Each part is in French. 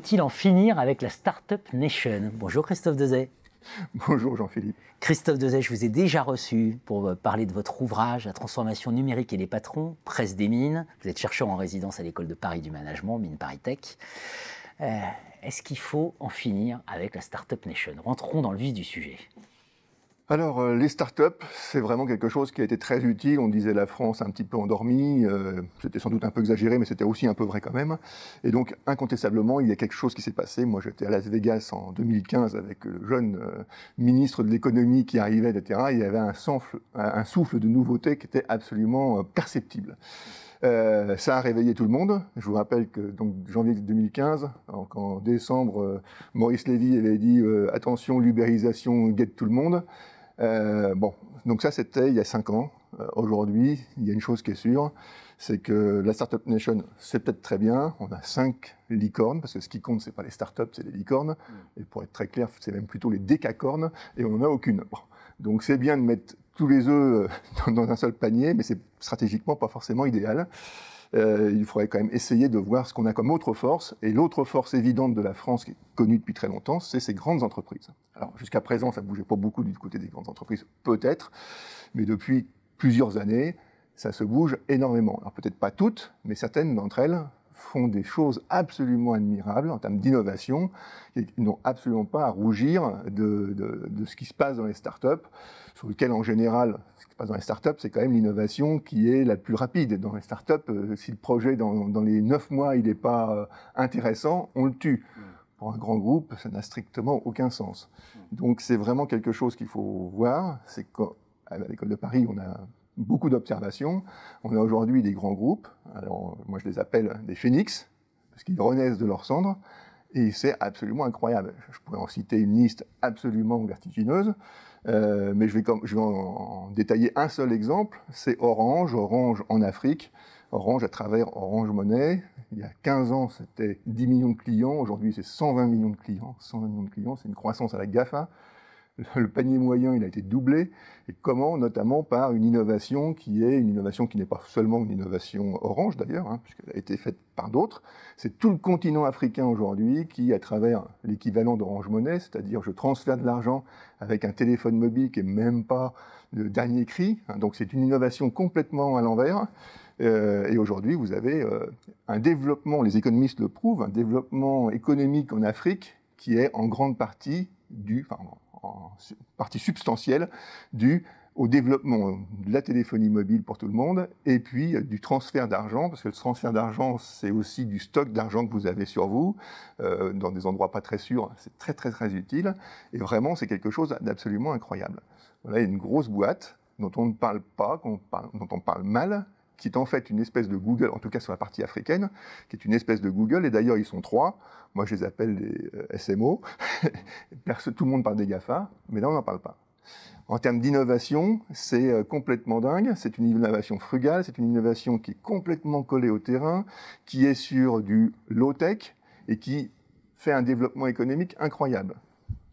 Faut-il en finir avec la Startup Nation? Bonjour Christophe Dezay. Bonjour Jean-Philippe. Christophe Dezay, je vous ai déjà reçu pour parler de votre ouvrage « La transformation numérique et les patrons », presse des mines. Vous êtes chercheur en résidence à l'école de Paris du management, Mines Paris Tech. Est-ce qu'il faut en finir avec la Startup Nation? Rentrons dans le vif du sujet. Alors, les startups, c'est vraiment quelque chose qui a été très utile. On disait la France un petit peu endormie, c'était sans doute un peu exagéré, mais c'était aussi un peu vrai quand même. Et donc, incontestablement, il y a quelque chose qui s'est passé. Moi, j'étais à Las Vegas en 2015 avec le jeune ministre de l'économie qui arrivait, etc. Il y avait un souffle de nouveauté qui était absolument perceptible. Ça a réveillé tout le monde. Je vous rappelle que donc janvier 2015, en décembre, Maurice Lévy avait dit « Attention, l'ubérisation guette tout le monde ». Bon, donc ça c'était il y a 5 ans. Aujourd'hui, il y a une chose qui est sûre, c'est que la Startup Nation, c'est peut-être très bien. On a 5 licornes, parce que ce qui compte, c'est pas les startups, c'est les licornes. Et pour être très clair, c'est même plutôt les décacornes, et on n'en a aucune. Bon. Donc c'est bien de mettre tous les œufs dans un seul panier, mais c'est stratégiquement pas forcément idéal. Il faudrait quand même essayer de voir ce qu'on a comme autre force. Et l'autre force évidente de la France, qui est connue depuis très longtemps, c'est ses grandes entreprises. Alors jusqu'à présent, ça ne bougeait pas beaucoup du côté des grandes entreprises, peut-être, mais depuis plusieurs années, ça se bouge énormément. Alors peut-être pas toutes, mais certaines d'entre elles font des choses absolument admirables en termes d'innovation, et n'ont absolument pas à rougir de ce qui se passe dans les startups, sur lequel en général, ce qui se passe dans les startups, c'est quand même l'innovation qui est la plus rapide. Dans les startups, si le projet dans les 9 mois il n'est pas intéressant, on le tue. Pour un grand groupe, ça n'a strictement aucun sens. Donc c'est vraiment quelque chose qu'il faut voir, c'est qu'à l'école de Paris, on a beaucoup d'observations. On a aujourd'hui des grands groupes, alors moi je les appelle des phénix, parce qu'ils renaissent de leurs cendres, et c'est absolument incroyable. Je pourrais en citer une liste absolument vertigineuse, mais je vais en détailler un seul exemple, c'est Orange en Afrique, Orange à travers Orange Money. Il y a 15 ans, c'était 10 millions de clients, aujourd'hui c'est 120 millions de clients. 120 millions de clients, c'est une croissance à la GAFA. Le panier moyen, il a été doublé. Et comment? Notamment par une innovation qui est une innovation qui n'est pas seulement une innovation Orange d'ailleurs, hein, puisqu'elle a été faite par d'autres. C'est tout le continent africain aujourd'hui qui, à travers l'équivalent d'Orange Money, c'est-à-dire je transfère de l'argent avec un téléphone mobile qui n'est même pas le dernier cri. Hein, donc c'est une innovation complètement à l'envers. Et aujourd'hui, vous avez un développement, les économistes le prouvent, un développement économique en Afrique qui est en grande partie en partie substantielle due au développement de la téléphonie mobile pour tout le monde et puis du transfert d'argent, parce que le transfert d'argent, c'est aussi du stock d'argent que vous avez sur vous, dans des endroits pas très sûrs, c'est très très très utile, et vraiment c'est quelque chose d'absolument incroyable. Voilà, il y a une grosse boîte dont on ne parle pas, dont on parle mal, qui est en fait une espèce de Google, en tout cas sur la partie africaine, qui est une espèce de Google, et d'ailleurs ils sont 3, moi je les appelle les SMO, tout le monde parle des GAFA, mais là on n'en parle pas. En termes d'innovation, c'est complètement dingue, c'est une innovation frugale, c'est une innovation qui est complètement collée au terrain, qui est sur du low-tech, et qui fait un développement économique incroyable.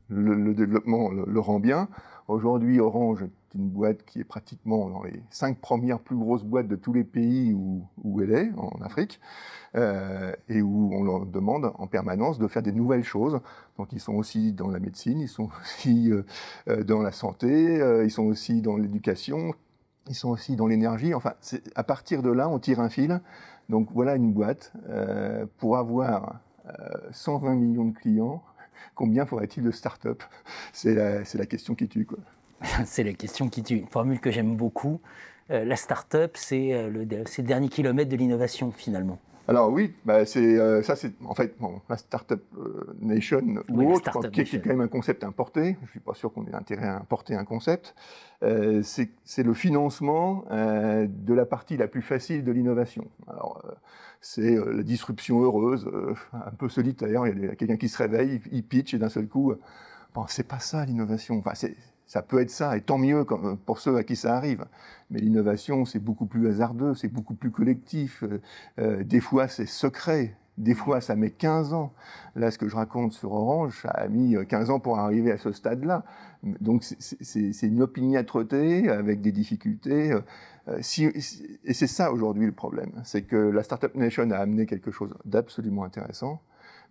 Le développement le rend bien. Aujourd'hui, Orange est une boîte qui est pratiquement dans les 5 premières plus grosses boîtes de tous les pays où elle est, en Afrique, et où on leur demande en permanence de faire des nouvelles choses. Donc ils sont aussi dans la médecine, ils sont aussi dans la santé, ils sont aussi dans l'éducation, ils sont aussi dans l'énergie. Enfin, à partir de là, on tire un fil. Donc voilà une boîte pour avoir 120 millions de clients. Combien faudrait-il de start-up? C'est la question qui tue, quoi. C'est la question qui tue. Une formule que j'aime beaucoup. La start-up, c'est le dernier kilomètre de l'innovation, finalement. Alors oui, bah ça c'est en fait bon, la Startup Nation ou oui, autre, qui est quand même un concept importé, je ne suis pas sûr qu'on ait intérêt à importer un concept, c'est le financement de la partie la plus facile de l'innovation. Alors c'est la disruption heureuse, un peu solitaire, il y a quelqu'un qui se réveille, il pitch et d'un seul coup, bon, c'est pas ça l'innovation, enfin, ça peut être ça, et tant mieux pour ceux à qui ça arrive. Mais l'innovation, c'est beaucoup plus hasardeux, c'est beaucoup plus collectif. Des fois, c'est secret. Des fois, ça met 15 ans. Là, ce que je raconte sur Orange, ça a mis 15 ans pour arriver à ce stade-là. Donc, c'est une opiniâtreté avec des difficultés. Et c'est ça, aujourd'hui, le problème. C'est que la Startup Nation a amené quelque chose d'absolument intéressant.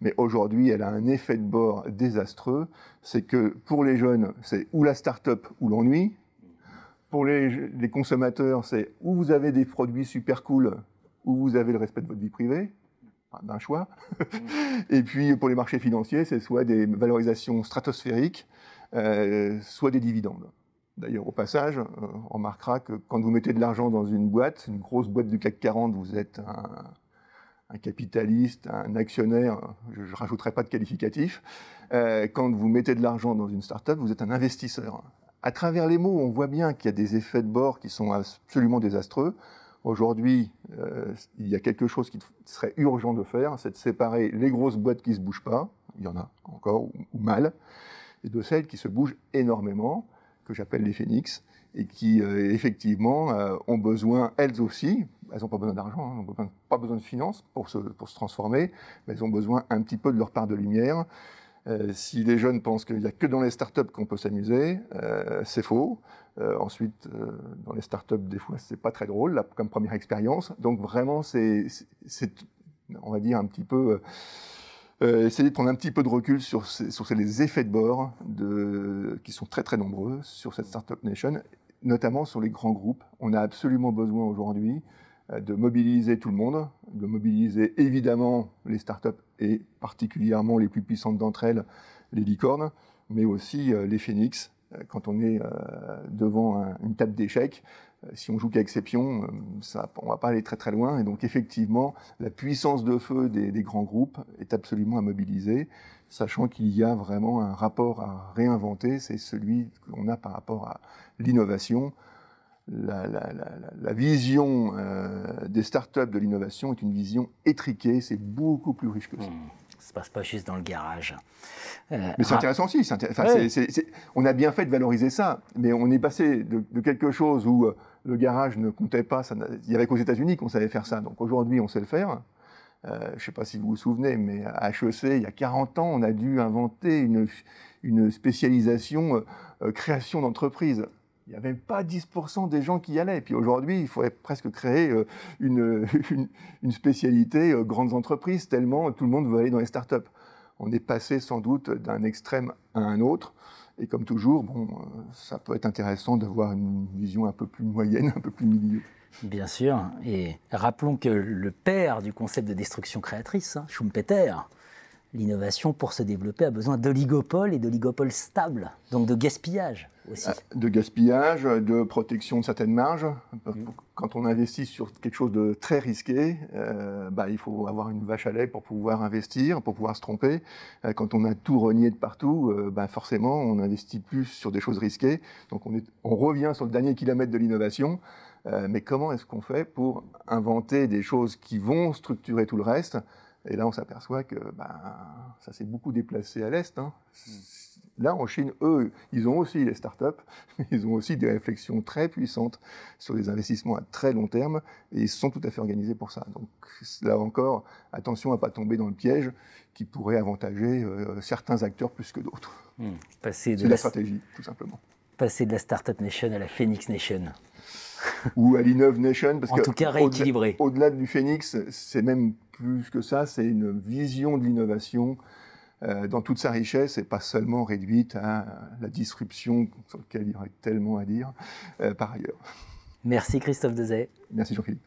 mais aujourd'hui, elle a un effet de bord désastreux. C'est que pour les jeunes, c'est ou la start-up ou l'ennui. Pour les consommateurs, c'est ou vous avez des produits super cool, ou vous avez le respect de votre vie privée, d'un choix. Et puis pour les marchés financiers, c'est soit des valorisations stratosphériques, soit des dividendes. D'ailleurs, au passage, on remarquera que quand vous mettez de l'argent dans une boîte, une grosse boîte du CAC 40, vous êtes un capitaliste, un actionnaire, je ne rajouterai pas de qualificatif. Quand vous mettez de l'argent dans une start-up, vous êtes un investisseur. À travers les mots, on voit bien qu'il y a des effets de bord qui sont absolument désastreux. Aujourd'hui, il y a quelque chose qui serait urgent de faire, c'est de séparer les grosses boîtes qui ne se bougent pas, il y en a encore, ou mal, et de celles qui se bougent énormément, que j'appelle les phénix, et qui, effectivement, ont besoin, elles aussi, elles n'ont pas besoin d'argent, hein, elles n'ont pas besoin de finances pour se transformer, mais elles ont besoin un petit peu de leur part de lumière. Si les jeunes pensent qu'il n'y a que dans les startups qu'on peut s'amuser, c'est faux. Ensuite, dans les startups, des fois, c'est pas très drôle, là, comme première expérience. Donc vraiment, c'est, on va dire un petit peu, essayer de prendre un petit peu de recul sur les effets de bord qui sont très très nombreux sur cette Startup Nation, notamment sur les grands groupes. On a absolument besoin aujourd'hui de mobiliser tout le monde, de mobiliser évidemment les startups et particulièrement les plus puissantes d'entre elles, les licornes, mais aussi les phénix. Quand on est devant une table d'échecs, si on joue qu'avec ses pions, on ne va pas aller très très loin. Et donc effectivement, la puissance de feu des grands groupes est absolument à mobiliser, sachant qu'il y a vraiment un rapport à réinventer, c'est celui qu'on a par rapport à l'innovation. La vision des startups de l'innovation est une vision étriquée, c'est beaucoup plus riche que ça. Ça ne se passe pas juste dans le garage. Mais c'est intéressant aussi. On a bien fait de valoriser ça, mais on est passé de quelque chose où le garage ne comptait pas. Il n'y avait qu'aux États-Unis qu'on savait faire ça. Donc aujourd'hui, on sait le faire. Je ne sais pas si vous vous souvenez, mais à HEC, il y a 40 ans, on a dû inventer une spécialisation création d'entreprise. Il n'y avait pas 10% des gens qui y allaient. Puis aujourd'hui, il faudrait presque créer une spécialité grandes entreprises, tellement tout le monde veut aller dans les startups. On est passé sans doute d'un extrême à un autre. Et comme toujours, bon, ça peut être intéressant d'avoir une vision un peu plus moyenne, un peu plus milieu. Bien sûr. Et rappelons que le père du concept de destruction créatrice, Schumpeter, l'innovation, pour se développer, a besoin d'oligopoles et d'oligopoles stables, donc de gaspillage aussi. De gaspillage, de protection de certaines marges. Quand on investit sur quelque chose de très risqué, il faut avoir une vache à lait pour pouvoir investir, pour pouvoir se tromper. Quand on a tout renié de partout, forcément, on investit plus sur des choses risquées. Donc on revient sur le dernier kilomètre de l'innovation. Mais comment est-ce qu'on fait pour inventer des choses qui vont structurer tout le reste ? Et là, on s'aperçoit que ça s'est beaucoup déplacé à l'Est. Hein. Là, en Chine, eux, ils ont aussi les startups, mais ils ont aussi des réflexions très puissantes sur des investissements à très long terme, et ils sont tout à fait organisés pour ça. Donc là encore, attention à ne pas tomber dans le piège qui pourrait avantager certains acteurs plus que d'autres. C'est la stratégie, tout simplement. Passer de la Startup Nation à la Phoenix Nation. Ou à l'Innov Nation. Parce en que tout cas, rééquilibré. Au-delà du Phoenix, c'est même plus que ça, c'est une vision de l'innovation dans toute sa richesse et pas seulement réduite à la disruption sur laquelle il y aurait tellement à dire par ailleurs. Merci Christophe Dezay. Merci Jean-Philippe.